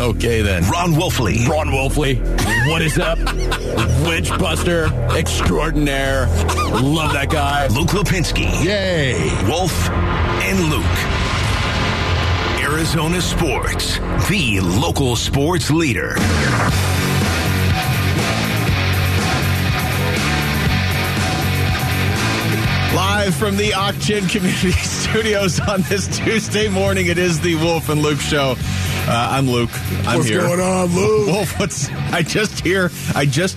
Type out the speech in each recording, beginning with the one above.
Okay, then. Ron Wolfley. What is up? Witch Buster extraordinaire. Love that guy. Luke Lipinski. Yay. Wolf and Luke. Arizona Sports, the local sports leader. Live from the Ak-Chin Community Studios on this Tuesday morning, it is the Wolf and Luke Show. I'm Luke. What's here. What's going on, Luke? Wolf, I just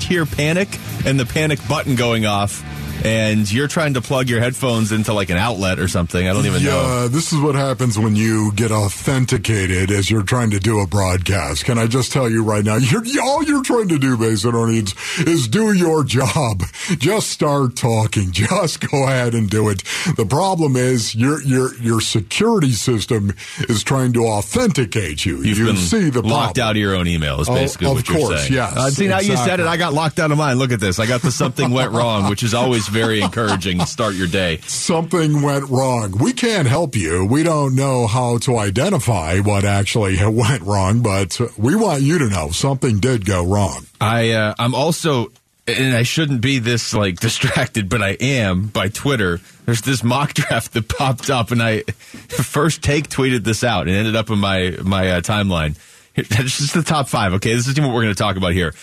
hear panic and the panic button going off, and you're trying to plug your headphones into like an outlet or something. I don't even know. Yeah, this is what happens when you get authenticated as you're trying to do a broadcast. Can I just tell you right now, all you're trying to do, Basin Orleans, is do your job. Just start talking. Just go ahead and do it. The problem is your security system is trying to authenticate you. You've been see the locked problem. Out of your own email is basically what course, you're saying. Yes, see, now exactly. You said it. I got locked out of mine. Look at this. I got the something went wrong, which is always very encouraging to start your day. Something went wrong. We can't help you. We don't know how to identify what actually went wrong, but we want you to know something did go wrong. I'm also, and I shouldn't be this like distracted, but I am by Twitter. There's this mock draft that popped up, and I First Take tweeted this out and ended up in my timeline. It's just the top five. Okay, this is what we're going to talk about here.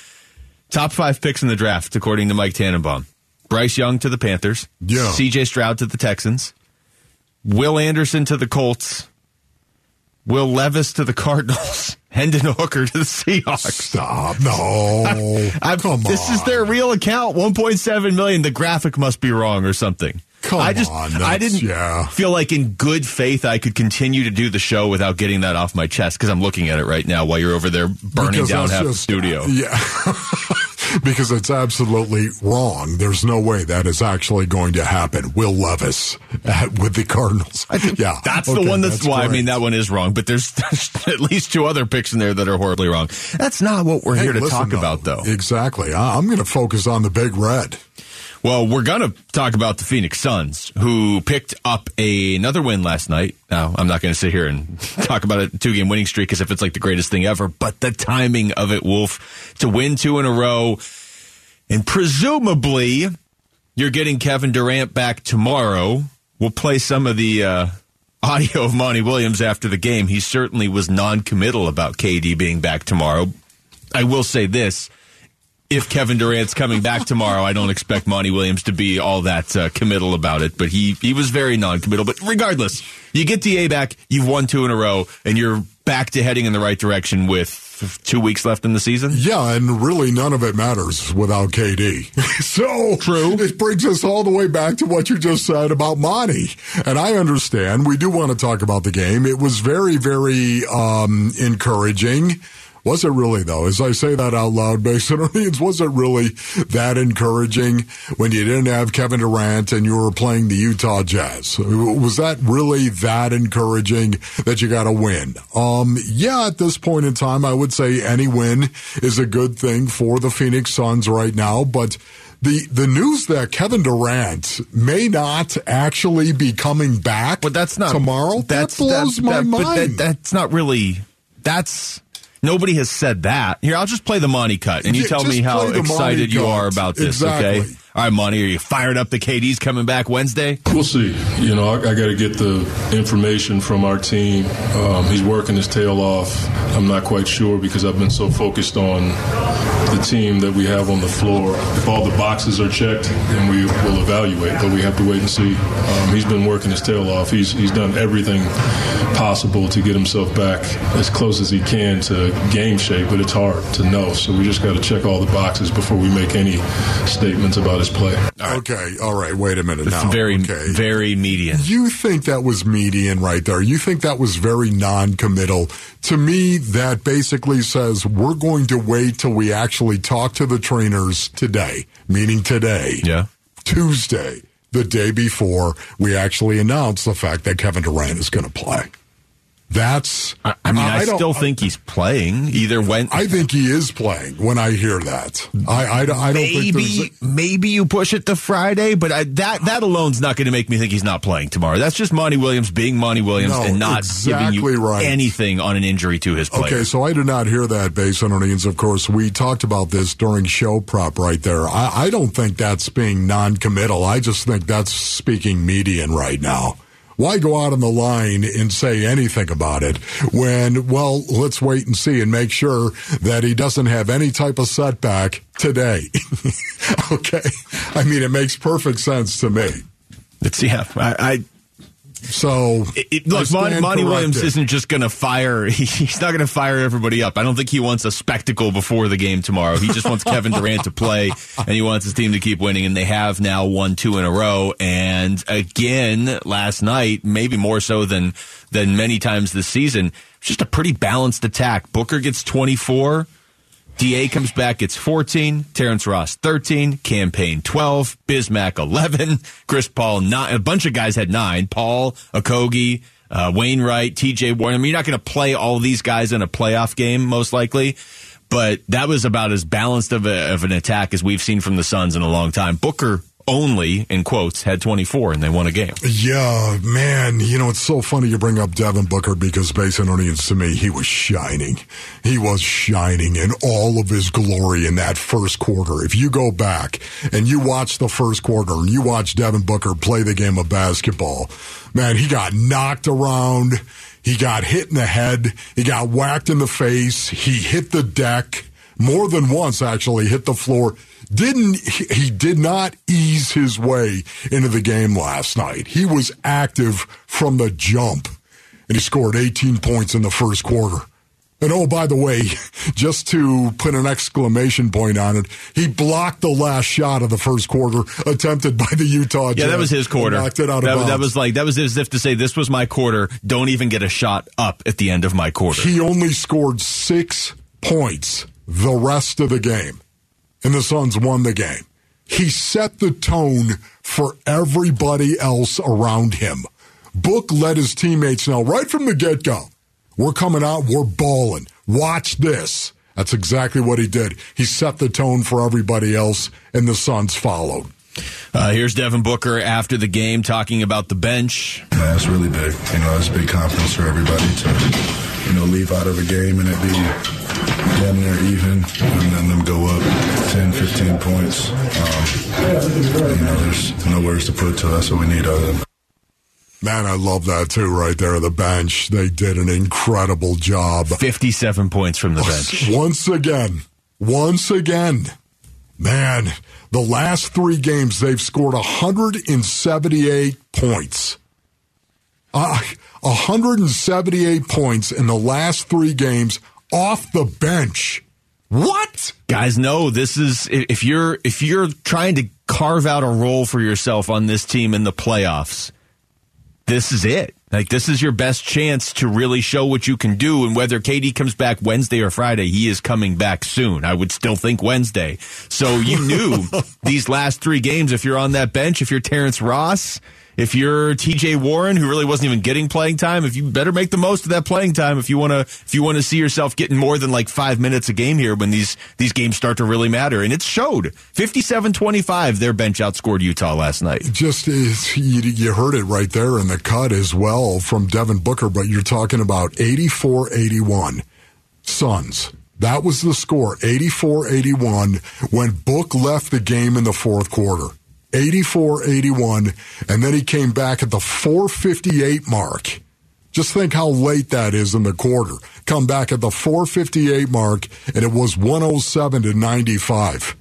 Top five picks in the draft, according to Mike Tannenbaum. Bryce Young to the Panthers. Yeah. CJ Stroud to the Texans. Will Anderson to the Colts. Will Levis to the Cardinals. Hendon Hooker to the Seahawks. Stop. No. Come on. This is their real account. 1.7 million. The graphic must be wrong or something. I didn't feel like in good faith I could continue to do the show without getting that off my chest, because I'm looking at it right now while you're over there burning down half the studio. Yeah. Because it's absolutely wrong. There's no way that is actually going to happen. Will Levis with the Cardinals. I mean, that one is wrong, but there's at least two other picks in there that are horribly wrong. That's not what we're here to talk about, though. Exactly. I'm going to focus on the Big Red. Well, we're going to talk about the Phoenix Suns, who picked up another win last night. Now, I'm not going to sit here and talk about a two-game winning streak as if it's like the greatest thing ever, but the timing of it, Wolf, to win two in a row. And presumably, you're getting Kevin Durant back tomorrow. We'll play some of the audio of Monty Williams after the game. He certainly was non-committal about KD being back tomorrow. I will say this. If Kevin Durant's coming back tomorrow, I don't expect Monty Williams to be all that committal about it, but he was very non-committal. But regardless, you get DA back, you've won two in a row, and you're back to heading in the right direction with 2 weeks left in the season? Yeah, and really none of it matters without KD. So true. It brings us all the way back to what you just said about Monty. And I understand, we do want to talk about the game. It was very, very encouraging. Was it really, though? As I say that out loud, Basin Orleans, was it really that encouraging when you didn't have Kevin Durant and you were playing the Utah Jazz? Was that really that encouraging that you got a win? Yeah, at this point in time, I would say any win is a good thing for the Phoenix Suns right now, but the news that Kevin Durant may not actually be coming back tomorrow, that blows my mind. But that's not really... Nobody has said that. Here, I'll just play the Monty cut, and you tell me how excited you are about this, exactly. Okay? All right, Monty, are you fired up the KD's coming back Wednesday? We'll see. You know, I got to get the information from our team. He's working his tail off. I'm not quite sure because I've been so focused on the team that we have on the floor. If all the boxes are checked, then we will evaluate, but we have to wait and see. He's been working his tail off. He's done everything possible to get himself back as close as he can to game shape, but it's hard to know. So we just got to check all the boxes before we make any statements about his play. All right. Okay. All right. Wait a minute now. Very median. You think that was median right there. You think that was very non-committal. To me, that basically says we're going to wait till we actually talk to the trainers today, meaning today, Tuesday, the day before we actually announce the fact that Kevin Durant is going to play. That's. I mean, I still think he's playing. Either when I think he is playing. When I hear that, I don't think there's. Maybe you push it to Friday, but that alone's not going to make me think he's not playing tomorrow. That's just Monty Williams being Monty Williams and not giving you anything on an injury to his player. Okay, so I did not hear that based on earnings. Of course, we talked about this during show prep right there. I don't think that's being non-committal. I just think that's speaking median right now. Why go out on the line and say anything about it when, well, let's wait and see and make sure that he doesn't have any type of setback today? Okay? I mean, it makes perfect sense to me. It's, yeah. So, look, Monty Williams isn't just going to fire. He's not going to fire everybody up. I don't think he wants a spectacle before the game tomorrow. He just wants Kevin Durant to play, and he wants his team to keep winning, and they have now won 2 in a row. And again, last night, maybe more so than many times this season, just a pretty balanced attack. Booker gets 24. DA comes back, gets 14, Terrence Ross 13, Campaign 12, Bismack 11, Chris Paul 9. A bunch of guys had 9. Paul, Okogie, Wainwright, TJ Warren. I mean, you're not going to play all these guys in a playoff game, most likely, but that was about as balanced of an attack as we've seen from the Suns in a long time. Booker only, in quotes, had 24, and they won a game. Yeah, man, you know, it's so funny you bring up Devin Booker because based on audience to me, he was shining. He was shining in all of his glory in that first quarter. If you go back and you watch the first quarter and you watch Devin Booker play the game of basketball, man, he got knocked around. He got hit in the head. He got whacked in the face. He hit the deck. More than once, actually, hit the floor. He did not ease his way into the game last night. He was active from the jump, and he scored 18 points in the first quarter. And oh, by the way, just to put an exclamation point on it, he blocked the last shot of the first quarter attempted by the Utah Jazz. Yeah, that was his quarter. Knocked it out of bounds. That was as if to say, this was my quarter. Don't even get a shot up at the end of my quarter. He only scored 6 points the rest of the game. And the Suns won the game. He set the tone for everybody else around him. Book led his teammates know right from the get-go. We're coming out. We're balling. Watch this. That's exactly what he did. He set the tone for everybody else, and the Suns followed. Here's Devin Booker after the game talking about the bench. Yeah, it's really big. You know, it's a big confidence for everybody to, you know, leave out of a game and it be damn near even, and then them go up 10, 15 points. You know, there's no words to put to us, so we need other than. Man, I love that, too, right there. The bench, they did an incredible job. 57 points from the bench. Once again. Man, the last 3 games, they've scored 178 points. 178 points in the last 3 games. Off the bench. What? Guys, no, this is, if you're trying to carve out a role for yourself on this team in the playoffs, this is it. Like, this is your best chance to really show what you can do. And whether KD comes back Wednesday or Friday, he is coming back soon. I would still think Wednesday. So you knew these last 3 games, if you're on that bench, if you're Terrence Ross, if you're TJ Warren, who really wasn't even getting playing time, if you better make the most of that playing time if you want to see yourself getting more than like 5 minutes a game here when these games start to really matter. And it showed. 57-25, their bench outscored Utah last night. Just you heard it right there in the cut as well from Devin Booker, but you're talking about 84-81 Suns. That was the score, 84-81, when Book left the game in the fourth quarter. 84-81, and then he came back at the 4:58 mark. Just think how late that is in the quarter. Come back at the 4:58 mark, and it was 107-95.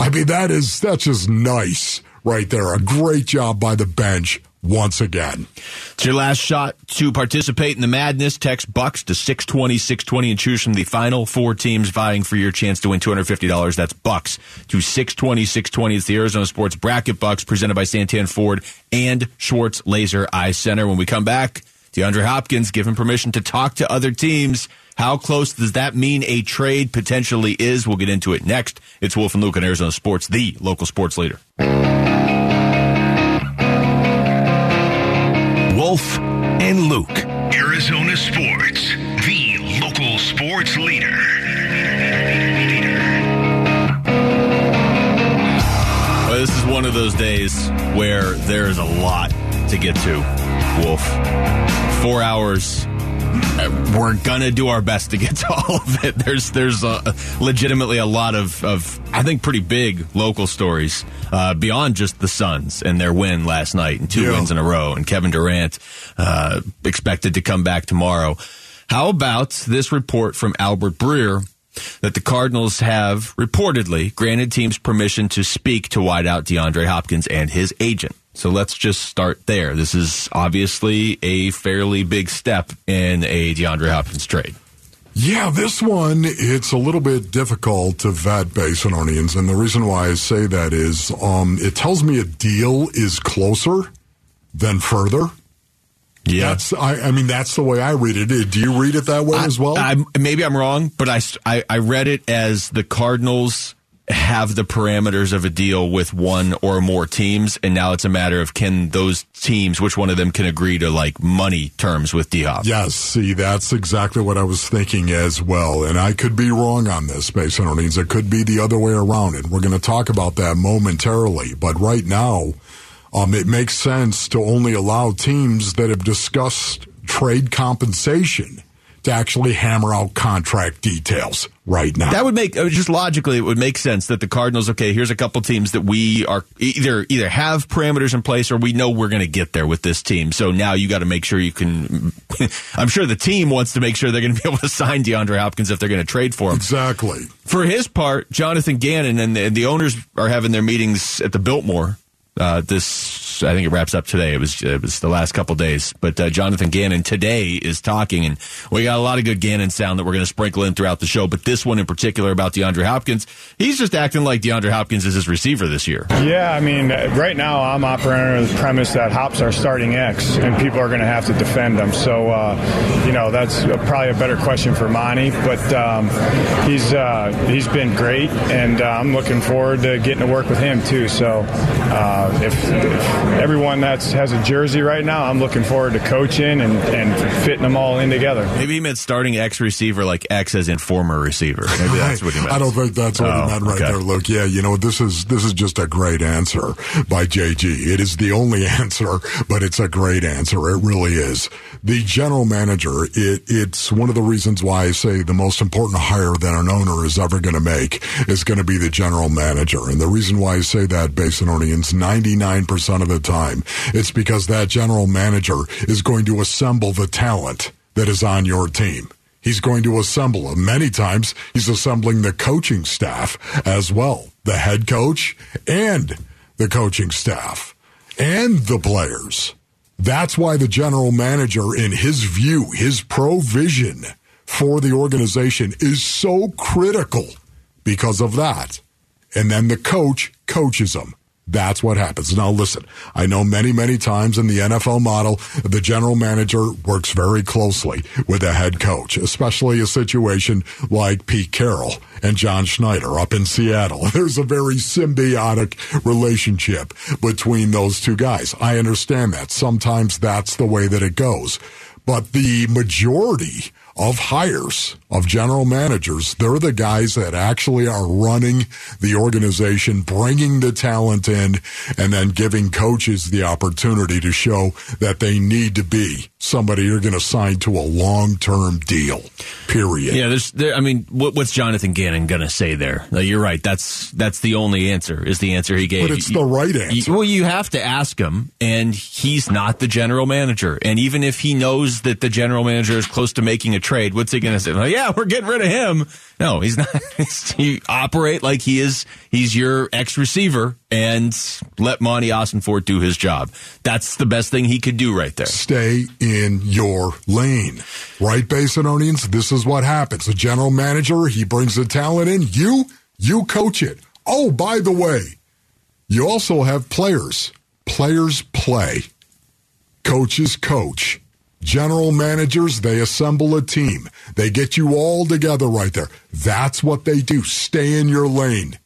I mean, that's just nice right there. A great job by the bench once again. It's your last shot to participate in the madness. Text Bucks to 620-620 and choose from the final 4 teams vying for your chance to win $250. That's Bucks to 620-620. It's the Arizona Sports Bracket Bucks presented by Santan Ford and Schwartz Laser Eye Center. When we come back, DeAndre Hopkins given permission to talk to other teams. How close does that mean a trade potentially is? We'll get into it next. It's Wolf and Luke on Arizona Sports, the local sports leader. Wolf and Luke, Arizona. days where there's a lot to get to, Wolf. 4 hours. We're going to do our best to get to all of it. There's legitimately a lot of, I think, pretty big local stories beyond just the Suns and their win last night and two wins in a row. And Kevin Durant expected to come back tomorrow. How about this report from Albert Breer that the Cardinals have reportedly granted teams permission to speak to wideout DeAndre Hopkins and his agent? So let's just start there. This is obviously a fairly big step in a DeAndre Hopkins trade. Yeah, this one, it's a little bit difficult to vet based on onions. And the reason why I say that is it tells me a deal is closer than further. Yeah, I mean, that's the way I read it. Do you read it that way as well? Maybe I'm wrong, but I read it as the Cardinals have the parameters of a deal with one or more teams, and now it's a matter of can those teams, which one of them can agree to, like, money terms with D-Hop. Yes, see, that's exactly what I was thinking as well, and I could be wrong on this, based on earnings. It could be the other way around, and we're going to talk about that momentarily, but right now, it makes sense to only allow teams that have discussed trade compensation to actually hammer out contract details right now. That would make, just logically, it would make sense that the Cardinals, okay, here's a couple teams that we are either have parameters in place or we know we're going to get there with this team. So now you got to make sure you can, I'm sure the team wants to make sure they're going to be able to sign DeAndre Hopkins if they're going to trade for him. Exactly. For his part, Jonathan Gannon and the owners are having their meetings at the Biltmore. This, I think it wraps up today. It was the last couple days. But Jonathan Gannon today is talking, and we got a lot of good Gannon sound that we're going to sprinkle in throughout the show. But this one in particular about DeAndre Hopkins, he's just acting like DeAndre Hopkins is his receiver this year. Yeah, I mean, right now I'm operating under the premise that Hops are starting X, and people are going to have to defend them. So, that's probably a better question for Monty. But he's been great, and I'm looking forward to getting to work with him too. So. If everyone that has a jersey right now, I'm looking forward to coaching and fitting them all in together. Maybe he meant starting X receiver, like X as in former receiver. Maybe that's what he meant. I don't think that's what he meant there, Luke. Yeah, this is just a great answer by JG. It is the only answer, but it's a great answer. It really is. The general manager, it's one of the reasons why I say the most important hire that an owner is ever going to make is going to be the general manager. And the reason why I say that, based on owning 99% of the time, it's because that general manager is going to assemble the talent that is on your team. He's going to assemble them. Many times, he's assembling the coaching staff as well, the head coach and the coaching staff and the players. That's why the general manager, in his view, his provision for the organization is so critical because of that. And then the coach coaches them. That's what happens. Now, listen, I know many, many times in the NFL model, the general manager works very closely with the head coach, especially a situation like Pete Carroll and John Schneider up in Seattle. There's a very symbiotic relationship between those two guys. I understand that. Sometimes that's the way that it goes. But the majority of hires of general managers, they're the guys that actually are running the organization, bringing the talent in, and then giving coaches the opportunity to show that they need to be somebody you're going to sign to a long-term deal, period. Yeah, what's Jonathan Gannon going to say there? You're right. That's the only answer, is the answer he gave. But it's the right answer. You have to ask him, and he's not the general manager. And even if he knows that the general manager is close to making a trade, what's he going to say? Like, yeah, we're getting rid of him. No, he's not. You operate like he is. He's your ex-receiver, and let Monty Austinfort do his job. That's the best thing he could do right there. Stay in your lane. Right, Basinonians? This is what happens. The general manager, he brings the talent in. You coach it. Oh, by the way, you also have players. Players play. Coaches coach. General managers, they assemble a team. They get you all together right there. That's what they do. Stay in your lane.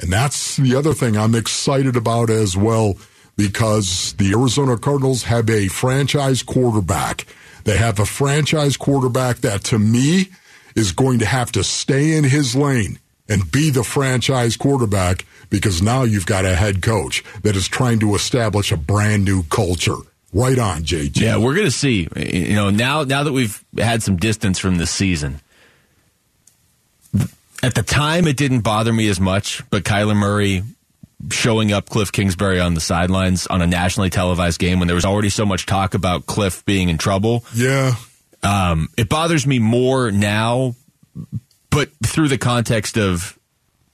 And that's the other thing I'm excited about as well, because the Arizona Cardinals have a franchise quarterback. They have a franchise quarterback that, to me, is going to have to stay in his lane. and be the franchise quarterback, because now you've got a head coach that is trying to establish a brand new culture. Right on, JT. Yeah, we're going to see. You know, now that we've had some distance from this season, at the time it didn't bother me as much, but Kyler Murray showing up Cliff Kingsbury on the sidelines on a nationally televised game when there was already so much talk about Cliff being in trouble. Yeah. It bothers me more now, but through the context of,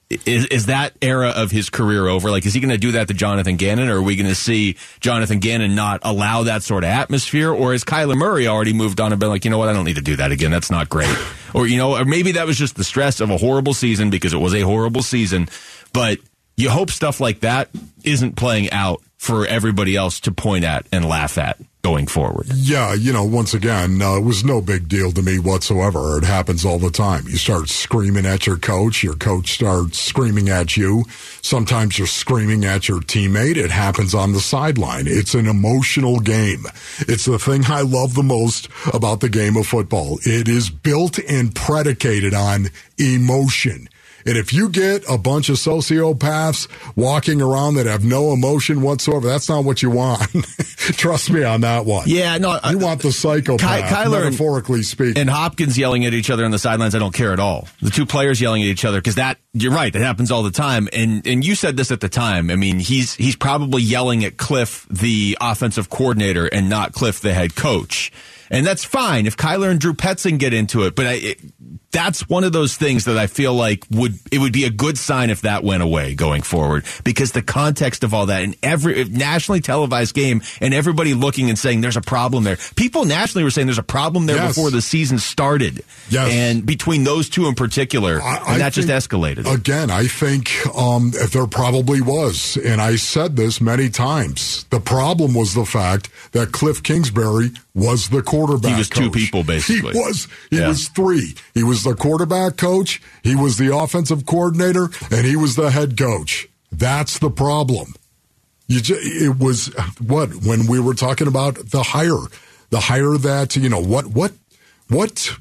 is that era of his career over? Like, is he going to do that to Jonathan Gannon, or are we going to see Jonathan Gannon not allow that sort of atmosphere? Or has Kyler Murray already moved on and been like, you know what, I don't need to do that again. That's not great. Or, you know, or maybe that was just the stress of a horrible season, because it was a horrible season. But you hope stuff like that isn't playing out for everybody else to point at and laugh at going forward. Yeah, you know, once again, it was no big deal to me whatsoever. It happens all the time. You start screaming at your coach starts screaming at you. Sometimes you're screaming at your teammate. It happens on the sideline. It's an emotional game. It's the thing I love the most about the game of football. It is built and predicated on emotion. And if you get a bunch of sociopaths walking around that have no emotion whatsoever, that's not what you want. Trust me on that one. Yeah, no, you want the psychopath, Kyler metaphorically speaking. And Hopkins yelling at each other on the sidelines, I don't care at all. The two players yelling at each other, because that, you're right, that happens all the time. And you said this at the time. I mean, he's probably yelling at Cliff, the offensive coordinator, and not Cliff, the head coach. And that's fine if Kyler and Drew Petzing get into it, but that's one of those things that I feel like would be a good sign if that went away going forward, because the context of all that, and every nationally televised game, and everybody looking and saying there's a problem there. People nationally were saying there's a problem there before the season started, and between those two in particular, I think just escalated. Again, I think there probably was, and I said this many times. The problem was the fact that Cliff Kingsbury was the quarterback coach. He was two people, basically. He was three. He was the quarterback coach, he was the offensive coordinator, and he was the head coach. That's the problem. It was when we were talking about the hire that, you know, what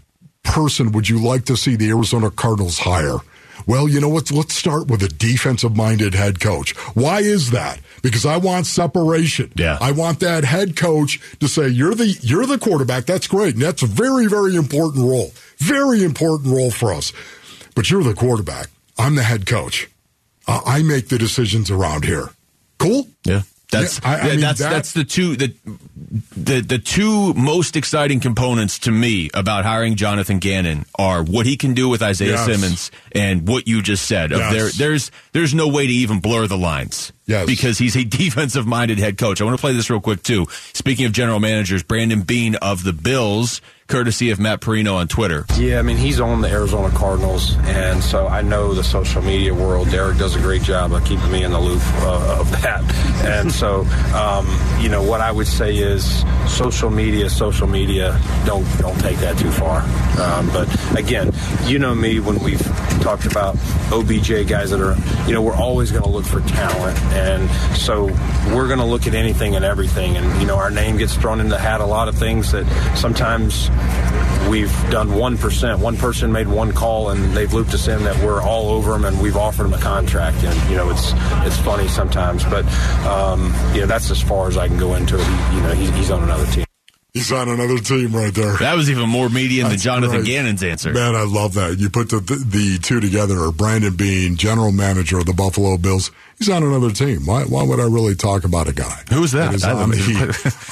person would you like to see the Arizona Cardinals hire? Well, you know what? Let's start with a defensive-minded head coach. Why is that? Because I want separation. Yeah. I want that head coach to say, you're the quarterback. That's great. And that's a very, very important role. Very important role for us. But you're the quarterback. I'm the head coach. I make the decisions around here. Cool? Yeah. That's the two most exciting components to me about hiring Jonathan Gannon are what he can do with Isaiah Simmons and what you just said. Yes. There's no way to even blur the lines. Yes. Because he's a defensive-minded head coach. I want to play this real quick, too. Speaking of general managers, Brandon Beane of the Bills, courtesy of Matt Perino on Twitter. Yeah, I mean, he's on the Arizona Cardinals, and so I know the social media world. Derek does a great job of keeping me in the loop of that. And so, you know, what I would say is social media, don't take that too far. But, again, you know me, when we've talked about OBJ, guys that are, you know, we're always going to look for talent. And so we're going to look at anything and everything. And, you know, our name gets thrown in the hat a lot of things that sometimes we've done 1%. One person made one call and they've looped us in that we're all over them and we've offered them a contract. And, you know, it's funny sometimes. But, yeah, that's as far as I can go into it. You know, he's on another team. He's on another team right there. That was even more median than Jonathan Gannon's answer. Man, I love that. You put the two together. Brandon Beane, general manager of the Buffalo Bills, he's on another team. Why would I really talk about a guy? Who's that?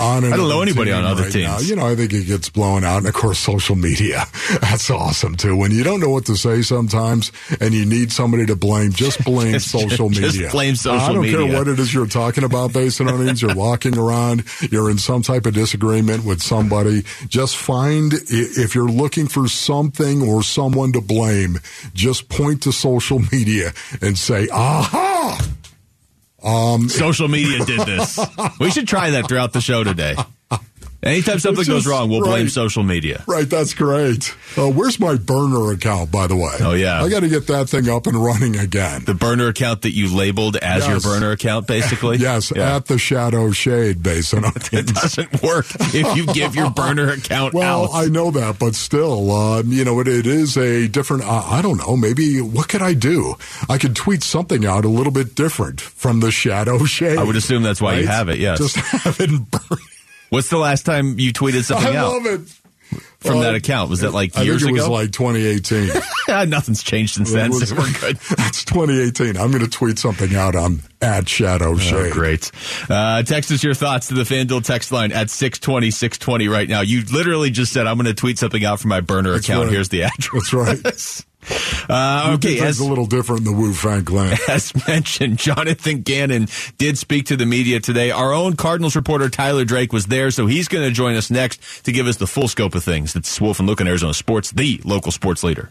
I don't know anybody on other teams. Now. You know, I think he gets blown out. And, of course, social media. That's awesome, too. When you don't know what to say sometimes and you need somebody to blame, just blame social media. Just blame social media. I don't care what it is you're talking about, Basinonians. You're walking around. You're in some type of disagreement with somebody. Just find, if you're looking for something or someone to blame, just point to social media and say, aha! Social media did this. We should try that throughout the show today. Anytime something goes wrong, we'll blame social media. Right, that's great. Where's my burner account, by the way? Oh, yeah. I got to get that thing up and running again. The burner account that you labeled as your burner account, basically? Yes, yeah. At the Shadow Shade Basin. It doesn't work if you give your burner account out. Well, I know that, but still, it is a different, I don't know, maybe what could I do? I could tweet something out a little bit different from the Shadow Shade. I would assume that's why you have it, yes. Just have it burned. What's the last time you tweeted something out? I love it. From that account? Was that like years ago? I think it was like 2018. Nothing's changed since then, so we're good. It's 2018. I'm going to tweet something out on @ShadowShade. Oh, great. Text us your thoughts to the FanDuel text line at 620-620 right now. You literally just said, I'm going to tweet something out from my burner account. Right. Here's the address. That's right. It's a little different than the Wu Fang Clan. As mentioned, Jonathan Gannon did speak to the media today. Our own Cardinals reporter Tyler Drake was there, so he's going to join us next to give us the full scope of things. It's Wolf and Luke on Arizona Sports, the local sports leader.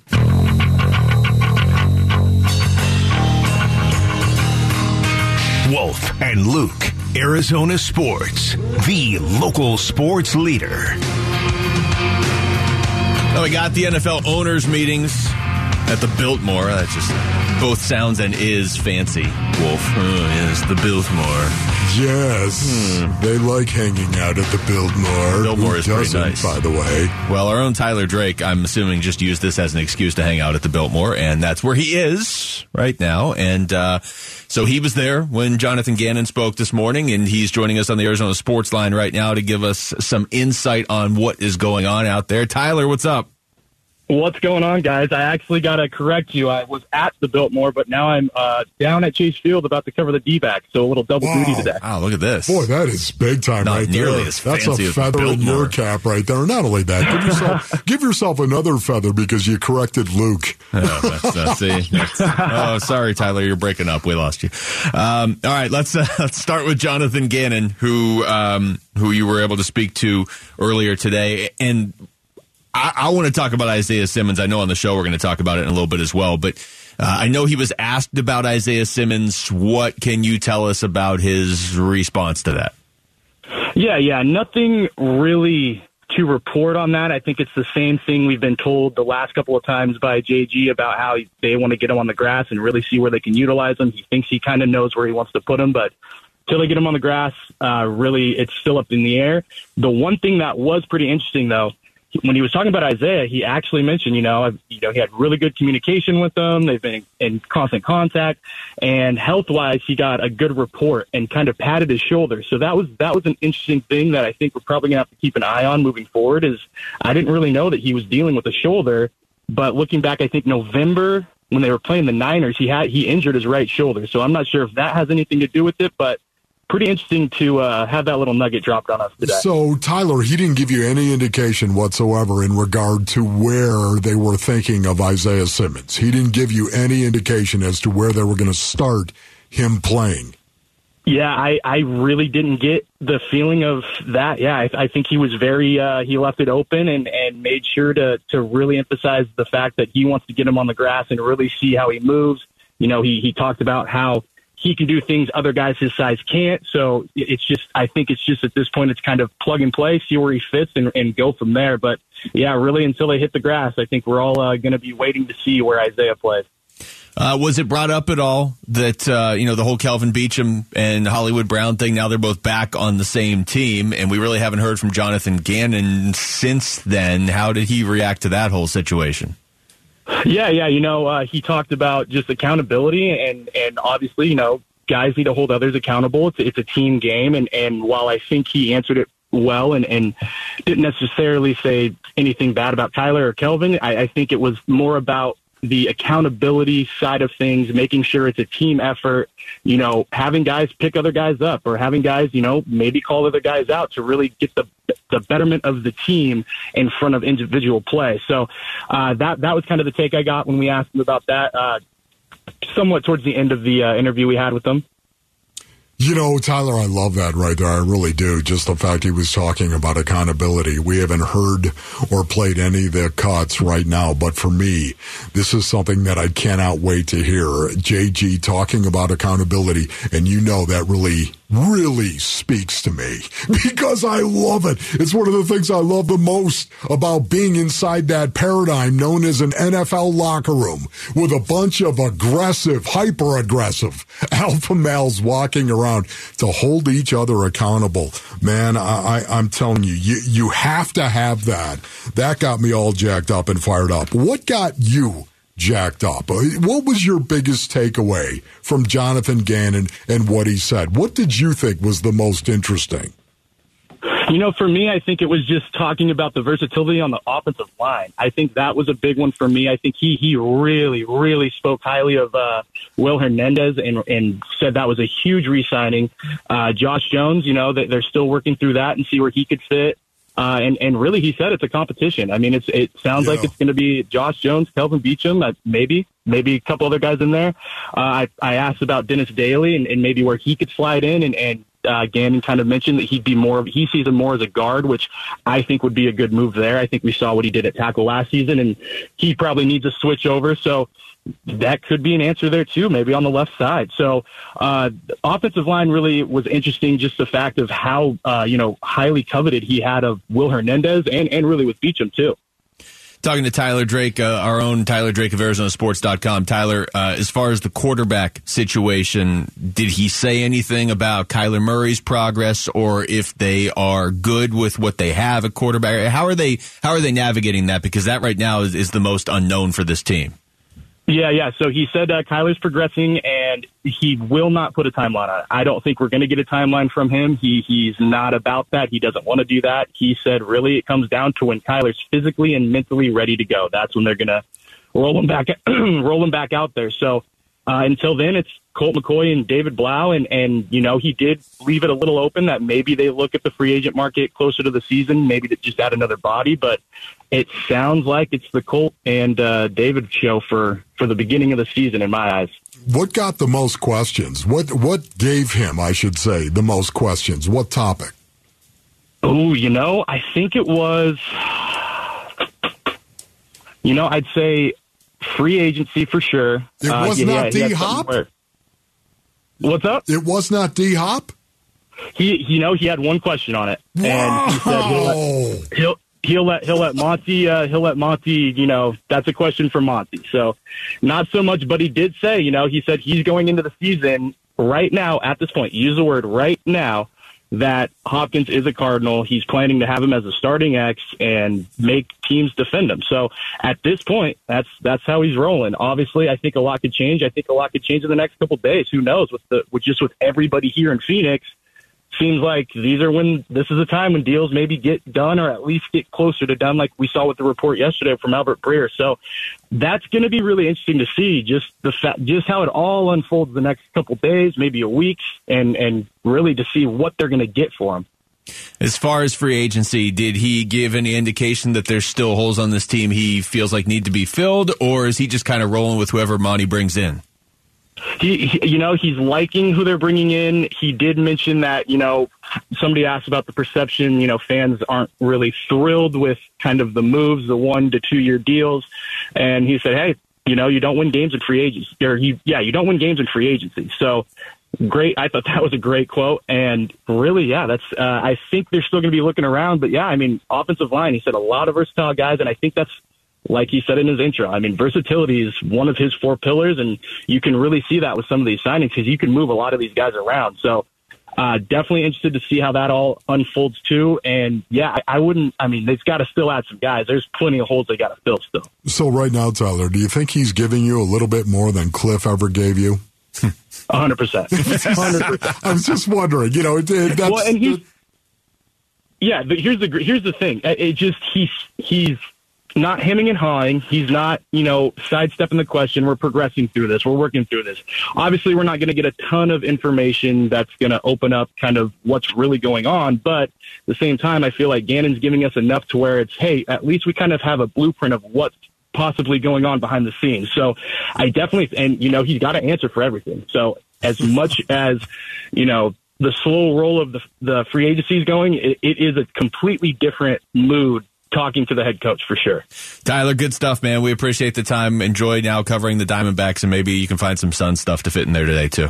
Wolf and Luke, Arizona Sports, the local sports leader. Well, we got the NFL owners' meetings at the Biltmore. That's just both sounds and is fancy, Wolf. Yes, the Biltmore. Yes. They like hanging out at the Biltmore. Biltmore is pretty nice, by the way. Well, our own Tyler Drake, I'm assuming, just used this as an excuse to hang out at the Biltmore, and that's where he is right now. And so he was there when Jonathan Gannon spoke this morning, and he's joining us on the Arizona Sports line right now to give us some insight on what is going on out there. Tyler, what's up? What's going on, guys? I actually got to correct you. I was at the Biltmore, but now I'm down at Chase Field about to cover the D-back, so a little double duty today. Wow, look at this. Boy, that is big time right there. Not nearly as fancy as Biltmore. That's a feather in your cap right there. Not only that, give yourself another feather because you corrected Luke. Sorry, Tyler, you're breaking up. We lost you. All right, let's start with Jonathan Gannon, who you were able to speak to earlier today, and I want to talk about Isaiah Simmons. I know on the show we're going to talk about it in a little bit as well, but I know he was asked about Isaiah Simmons. What can you tell us about his response to that? Yeah, nothing really to report on that. I think it's the same thing we've been told the last couple of times by JG about how they want to get him on the grass and really see where they can utilize him. He thinks he kind of knows where he wants to put him, but until they get him on the grass, really it's still up in the air. The one thing that was pretty interesting, though, when he was talking about Isaiah, he actually mentioned, he had really good communication with them. They've been in constant contact, and health-wise, he got a good report and kind of patted his shoulder. So that was an interesting thing that I think we're probably going to have to keep an eye on moving forward. Is I didn't really know that he was dealing with a shoulder, but looking back, I think November when they were playing the Niners, he injured his right shoulder. So I'm not sure if that has anything to do with it, but pretty interesting to have that little nugget dropped on us today. So, Tyler, he didn't give you any indication whatsoever in regard to where they were thinking of Isaiah Simmons. He didn't give you any indication as to where they were going to start him playing. Yeah, I really didn't get the feeling of that. Yeah, I think he was very he left it open and made sure to really emphasize the fact that he wants to get him on the grass and really see how he moves. He talked about how he can do things other guys his size can't. So I think it's just at this point, it's kind of plug and play, see where he fits and go from there. But yeah, really until they hit the grass, I think we're all going to be waiting to see where Isaiah plays. Was it brought up at all that, the whole Kelvin Beachum and Hollywood Brown thing, now they're both back on the same team, and we really haven't heard from Jonathan Gannon since then. How did he react to that whole situation? Yeah. He talked about just accountability and obviously, guys need to hold others accountable. It's a team game. And while I think he answered it well and didn't necessarily say anything bad about Tyler or Kelvin, I think it was more about the accountability side of things, making sure it's a team effort, having guys pick other guys up or having guys, maybe call other guys out to really get the betterment of the team in front of individual play. So that was kind of the take I got when we asked him about that, somewhat towards the end of the interview we had with him. Tyler, I love that right there. I really do. Just the fact he was talking about accountability. We haven't heard or played any of their cuts right now, but for me, this is something that I cannot wait to hear. JG talking about accountability, and that really really speaks to me because I love it. It's one of the things I love the most about being inside that paradigm known as an NFL locker room with a bunch of aggressive, hyper-aggressive alpha males walking around to hold each other accountable. Man, I'm telling you, you have to have that. That got me all jacked up and fired up. What got you jacked up? What was your biggest takeaway from Jonathan Gannon and what he said? What did you think was the most interesting? You know, for me, I think it was just talking about the versatility on the offensive line. I think that was a big one for me. I think he really, really spoke highly of Will Hernandez and said that was a huge re-signing. Josh Jones, you know, they're still working through that and see where he could fit. And really, he said it's a competition. I mean, it sounds like it's going to be Josh Jones, Kelvin Beachum, maybe a couple other guys in there. I asked about Dennis Daly and maybe where he could slide in, and Gannon kind of mentioned that he sees him more as a guard, which I think would be a good move there. I think we saw what he did at tackle last season, and he probably needs a switch over. So that could be an answer there too, maybe on the left side. So the offensive line really was interesting, just the fact of how highly coveted he had of Will Hernandez and really with Beachum too. Talking to Tyler Drake, our own Tyler Drake of ArizonaSports.com. Tyler, as far as the quarterback situation, did he say anything about Kyler Murray's progress or if they are good with what they have at quarterback? How are they navigating that? Because that right now is the most unknown for this team. Yeah. So he said Kyler's progressing, and he will not put a timeline on it. I don't think we're going to get a timeline from him. He's not about that. He doesn't want to do that. He said, really, it comes down to when Kyler's physically and mentally ready to go. That's when they're going to roll him back out there. So until then, it's Colt McCoy and David Blau, and you know, he did leave it a little open that maybe they look at the free agent market closer to the season, maybe to just add another body. But it sounds like it's the Colt and David show for the beginning of the season, in my eyes. What got the most questions? What gave him, I should say, the most questions? What topic? Oh, I think it was, I'd say free agency for sure. It was not D-Hop? What's up? It was not D-Hop? He had one question on it. Wow. And he said he'll let Monty, that's a question for Monty. So not so much, but he did say, he said he's going into the season right now at this point, use the word right now, that Hopkins is a Cardinal. He's planning to have him as a starting X and make teams defend him. So at this point, that's how he's rolling. Obviously, I think a lot could change. I think a lot could change in the next couple of days. Who knows? With everybody here in Phoenix, seems like this is a time when deals maybe get done or at least get closer to done, like we saw with the report yesterday from Albert Breer. So that's going to be really interesting to see just how it all unfolds the next couple days, maybe a week, and really to see what they're going to get for him. As far as free agency, did he give any indication that there's still holes on this team he feels like need to be filled, or is he just kind of rolling with whoever Monty brings in? He's liking who they're bringing in. He did mention that, somebody asked about the perception, fans aren't really thrilled with kind of the moves, the 1 to 2 year deals. And he said, hey, you don't win games in free agency. You don't win games in free agency. So great. I thought that was a great quote. And really, that's, I think they're still going to be looking around. But offensive line, he said a lot of versatile guys. And I think that's, like he said in his intro, versatility is one of his four pillars, and you can really see that with some of these signings because you can move a lot of these guys around. So definitely interested to see how that all unfolds too. And they've got to still add some guys. There's plenty of holes they got to fill still. So right now, Tyler, do you think he's giving you a little bit more than Cliff ever gave you? 100%. 100%. I was just wondering, that's... Well, and but here's the thing. It just, he's not hemming and hawing. He's not, sidestepping the question. We're progressing through this. We're working through this. Obviously, we're not going to get a ton of information that's going to open up kind of what's really going on. But at the same time, I feel like Gannon's giving us enough to where it's, hey, at least we kind of have a blueprint of what's possibly going on behind the scenes. So I definitely, he's got an answer for everything. So as much as, the slow roll of the free agency is going, it is a completely different mood talking to the head coach for sure. Tyler, good stuff, man. We appreciate the time. Enjoy now covering the Diamondbacks, and maybe you can find some Sun stuff to fit in there today, too.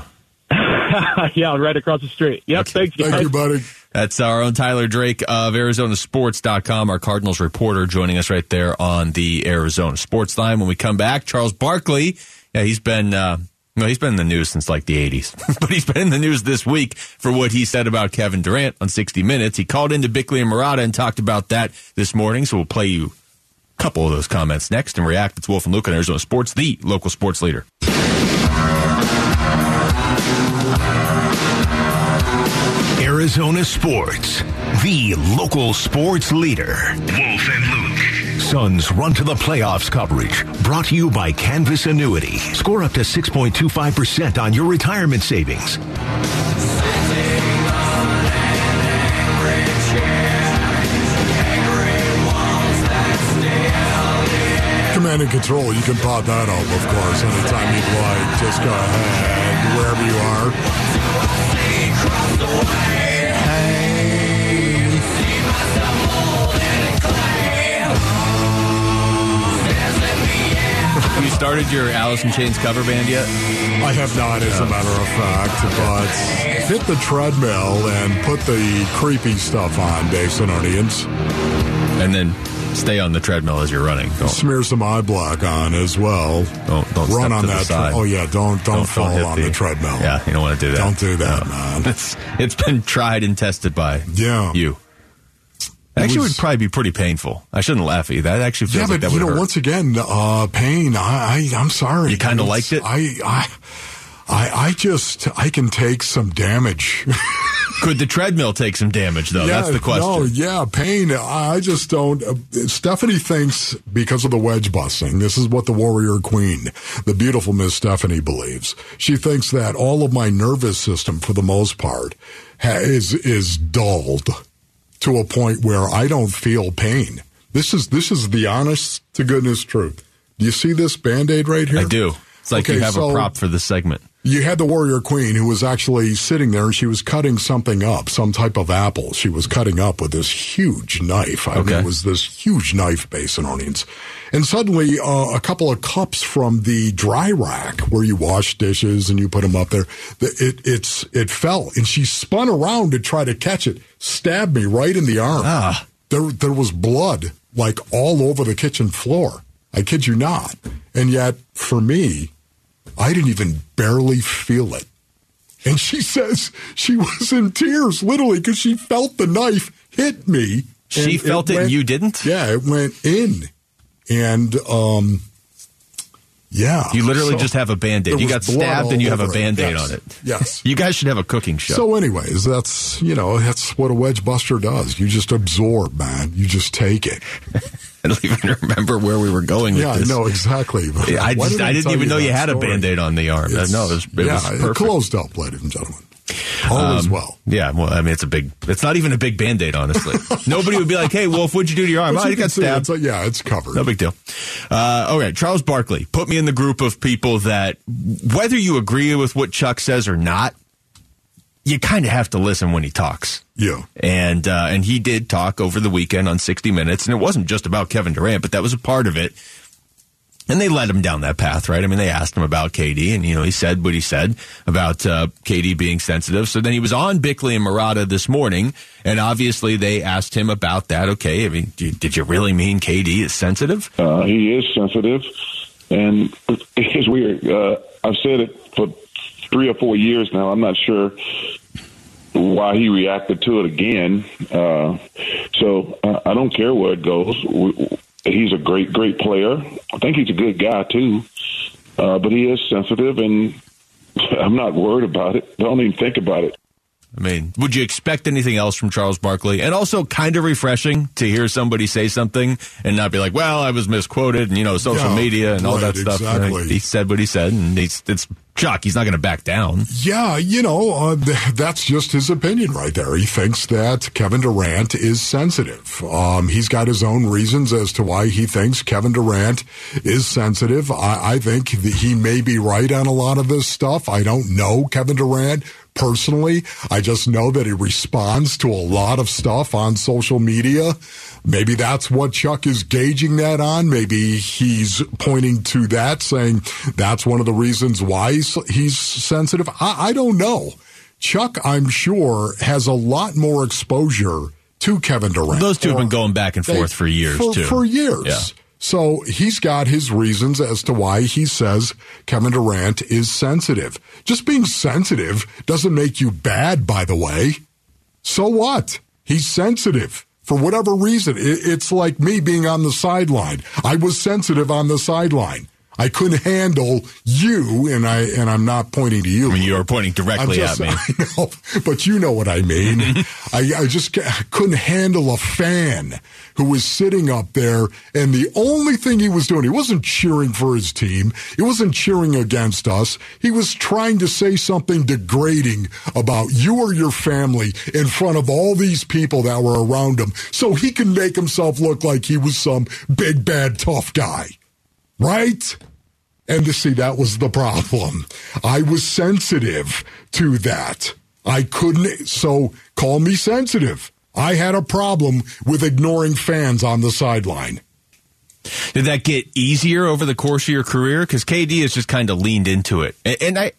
Yeah, right across the street. Yep, okay. Thanks, guys. Thank you, buddy. That's our own Tyler Drake of ArizonaSports.com, our Cardinals reporter, joining us right there on the Arizona Sports Line. When we come back, Charles Barkley, yeah, he's been in the news since like the 80s, but he's been in the news this week for what he said about Kevin Durant on 60 Minutes. He called into Bickley and Murata and talked about that this morning, so we'll play you a couple of those comments next and react. It's Wolf and Luke on Arizona Sports, the local sports leader. Arizona Sports, the local sports leader. Wolf and Luke. Suns Run to the Playoffs coverage brought to you by Canvas Annuity. Score up to 6.25% on your retirement savings. Command and control, you can pop that off, of course, anytime you'd like. Just go ahead, wherever you are. Have you started your Alice in Chains cover band yet? I have not, as a matter of fact, but hit the treadmill and put the creepy stuff on, Basin audience. And then stay on the treadmill as you're running. Don't. Smear some eye black on as well. Don't run on that. Don't fall on the treadmill. Yeah, you don't want to do that. Don't do that, man. It's been tried and tested by you. Actually, it would probably be pretty painful. I shouldn't laugh at you. That actually feels like that would hurt. Once again, pain. I'm sorry. You kind of liked it. I can take some damage. Could the treadmill take some damage, though? Yeah, that's the question. No, yeah, pain. I just don't. Stephanie thinks because of the wedge busting, this is what the warrior queen, the beautiful Miss Stephanie, believes. She thinks that all of my nervous system, for the most part, is dulled to a point where I don't feel pain. This is the honest to goodness truth. Do you see this Band-Aid right here? I do. It's like you have a prop for this segment. You had the warrior queen who was actually sitting there, and she was cutting something up, some type of apple. She was cutting up with this huge knife. I mean, it was this huge knife, Basin audience. And suddenly, a couple of cups from the dry rack where you wash dishes and you put them up there, it fell, and she spun around to try to catch it, stabbed me right in the arm. Ah. There was blood like all over the kitchen floor. I kid you not. And yet, for me, I didn't even barely feel it. And she says she was in tears, literally, because she felt the knife hit me. She felt it and you didn't? Yeah, it went in. And, you literally just have a Band-Aid. You got stabbed and you have a Band-Aid on it. Yes. You guys should have a cooking show. So anyways, that's what a wedge buster does. You just absorb, man. You just take it. I don't even remember where we were going with this. Yeah, no, exactly. I didn't even know you had a Band-Aid on the arm. It was perfect. It closed up, ladies and gentlemen. Always Yeah, well, I mean, it's not even a big Band-Aid, honestly. Nobody would be like, hey, Wolf, what'd you do to your arm? You got stabbed. It's covered. No big deal. Okay, Charles Barkley, put me in the group of people that, whether you agree with what Chuck says or not, you kind of have to listen when he talks. Yeah. And he did talk over the weekend on 60 Minutes, and it wasn't just about Kevin Durant, but that was a part of it. And they led him down that path, right? I mean, they asked him about KD, and, he said what he said about KD being sensitive. So then he was on Bickley and Murata this morning, and obviously they asked him about that. Okay, I mean, did you really mean KD is sensitive? He is sensitive, and it's weird. I've said it for 3 or 4 years now. I'm not sure why he reacted to it again. So I don't care where it goes. He's a great, great player. I think he's a good guy, too. But he is sensitive, and I'm not worried about it. I don't even think about it. I mean, would you expect anything else from Charles Barkley? And also kind of refreshing to hear somebody say something and not be like, well, I was misquoted and, social media and all that stuff. Exactly. He said what he said, and it's Chuck. He's not going to back down. Yeah, that's just his opinion right there. He thinks that Kevin Durant is sensitive. He's got his own reasons as to why he thinks Kevin Durant is sensitive. I think that he may be right on a lot of this stuff. I don't know Kevin Durant personally. I just know that he responds to a lot of stuff on social media. Maybe that's what Chuck is gauging that on. Maybe he's pointing to that, saying that's one of the reasons why he's sensitive. I don't know. Chuck, I'm sure, has a lot more exposure to Kevin Durant. Those two have been going back and forth for years, too. For years. Yeah. So he's got his reasons as to why he says Kevin Durant is sensitive. Just being sensitive doesn't make you bad, by the way. So what? He's sensitive. For whatever reason, it's like me being on the sideline. I was sensitive on the sideline. I couldn't handle you, and I'm not pointing to you. I mean, you are pointing directly at me. I know, but you know what I mean. I just couldn't handle a fan who was sitting up there, and the only thing he was doing, he wasn't cheering for his team. He wasn't cheering against us. He was trying to say something degrading about you or your family in front of all these people that were around him so he could make himself look like he was some big, bad, tough guy. Right? And to see, that was the problem. I was sensitive to that. I couldn't, so call me sensitive. I had a problem with ignoring fans on the sideline. Did that get easier over the course of your career? Because KD has just kind of leaned into it. And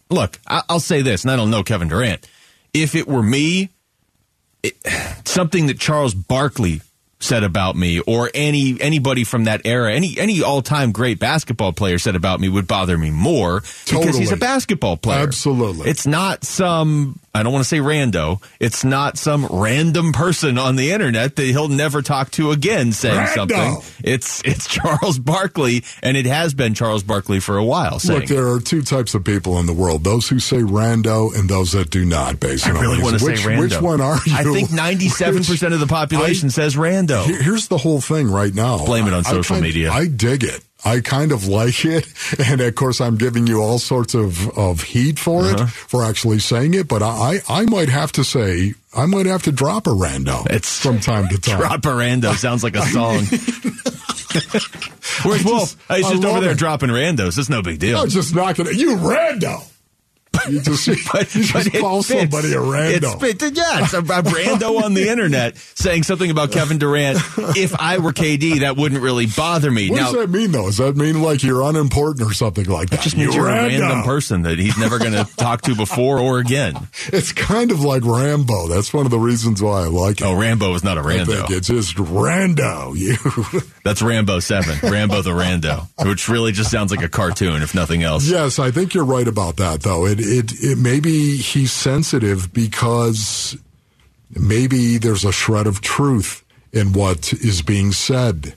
I'll say this, and I don't know Kevin Durant. If it were me, something that Charles Barkley said about me, or anybody from that era, any all-time great basketball player said about me, would bother me more because he's a basketball player. Absolutely. It's not some, I don't want to say rando, it's not some random person on the internet that he'll never talk to again saying something. It's Charles Barkley, and it has been Charles Barkley for a while. Look, there are two types of people in the world, those who say rando and those that do not. I really want to say rando. Which one are you? I think 97% of the population says rando. Here's the whole thing right now. Blame it on social media. I dig it. I kind of like it. And, of course, I'm giving you all sorts of heat for it, for actually saying it. But I might have to say, I might have to drop a rando from time to time. Drop a rando sounds like a song. Where's Wolf? He's just over there dropping randos. It's no big deal. I'm just knocking it. You rando! You just, call somebody a rando. It's a rando on the internet saying something about Kevin Durant. If I were KD, that wouldn't really bother me. What does that mean, though? Does that mean like you're unimportant or something like that? It just means you're a random person that he's never going to talk to before or again. It's kind of like Rambo. That's one of the reasons why I like it. Oh, Rambo is not a rando. I think it's just rando. That's Rambo 7, Rambo the Rando, which really just sounds like a cartoon, if nothing else. Yes, I think you're right about that, though. It maybe he's sensitive because maybe there's a shred of truth in what is being said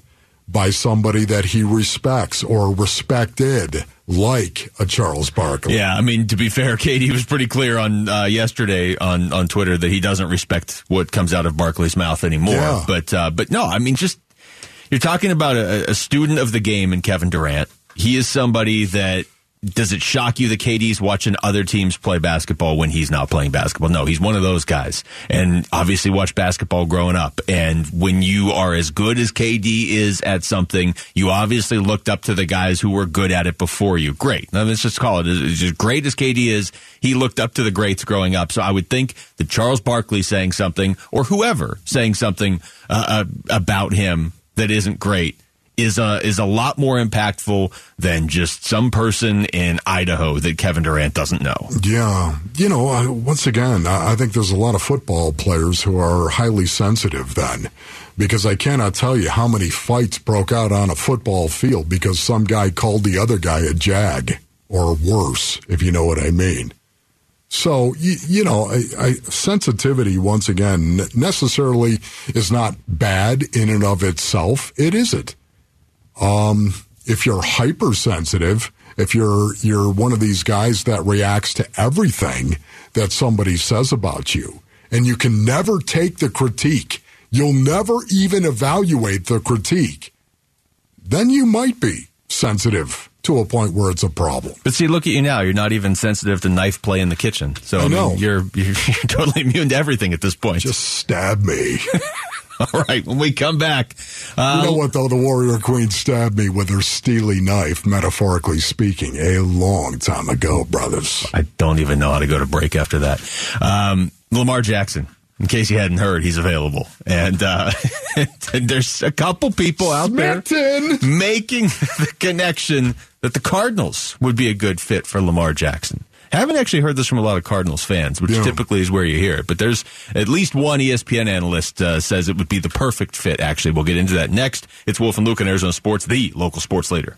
by somebody that he respects or respected, like a Charles Barkley. Yeah, I mean, to be fair, Katie was pretty clear on yesterday on Twitter that he doesn't respect what comes out of Barkley's mouth anymore. Yeah. But no, I mean, just you're talking about a student of the game in Kevin Durant. He is somebody that. Does it shock you that KD's watching other teams play basketball when he's not playing basketball? No, he's one of those guys. And obviously watched basketball growing up. And when you are as good as KD is at something, you obviously looked up to the guys who were good at it before you. Great. Now, let's just call it as great as KD is. He looked up to the greats growing up. So I would think that Charles Barkley saying something, or whoever saying something about him that isn't great, is a lot more impactful than just some person in Idaho that Kevin Durant doesn't know. Yeah. You know, once again, I think there's a lot of football players who are highly sensitive then, because I cannot tell you how many fights broke out on a football field because some guy called the other guy a jag or worse, if you know what I mean. So, you know, sensitivity, once again, necessarily is not bad in and of itself. It isn't. If you're hypersensitive, if you're one of these guys that reacts to everything that somebody says about you, and you can never take the critique, you'll never even evaluate the critique, then you might be sensitive to a point where it's a problem. But see, look at you now. You're not even sensitive to knife play in the kitchen. So I mean, you're totally immune to everything at this point. Just stab me. All right, when we come back. You know what, though? The Warrior Queen stabbed me with her steely knife, metaphorically speaking, a long time ago, brothers. I don't even know how to go to break after that. Lamar Jackson. In case you hadn't heard, he's available. And there's a couple people out there making the connection that the Cardinals would be a good fit for Lamar Jackson. Haven't actually heard this from a lot of Cardinals fans, which typically is where you hear it. But there's at least one ESPN analyst says it would be the perfect fit, actually. We'll get into that next. It's Wolf and Luke on Arizona Sports, the local sports leader.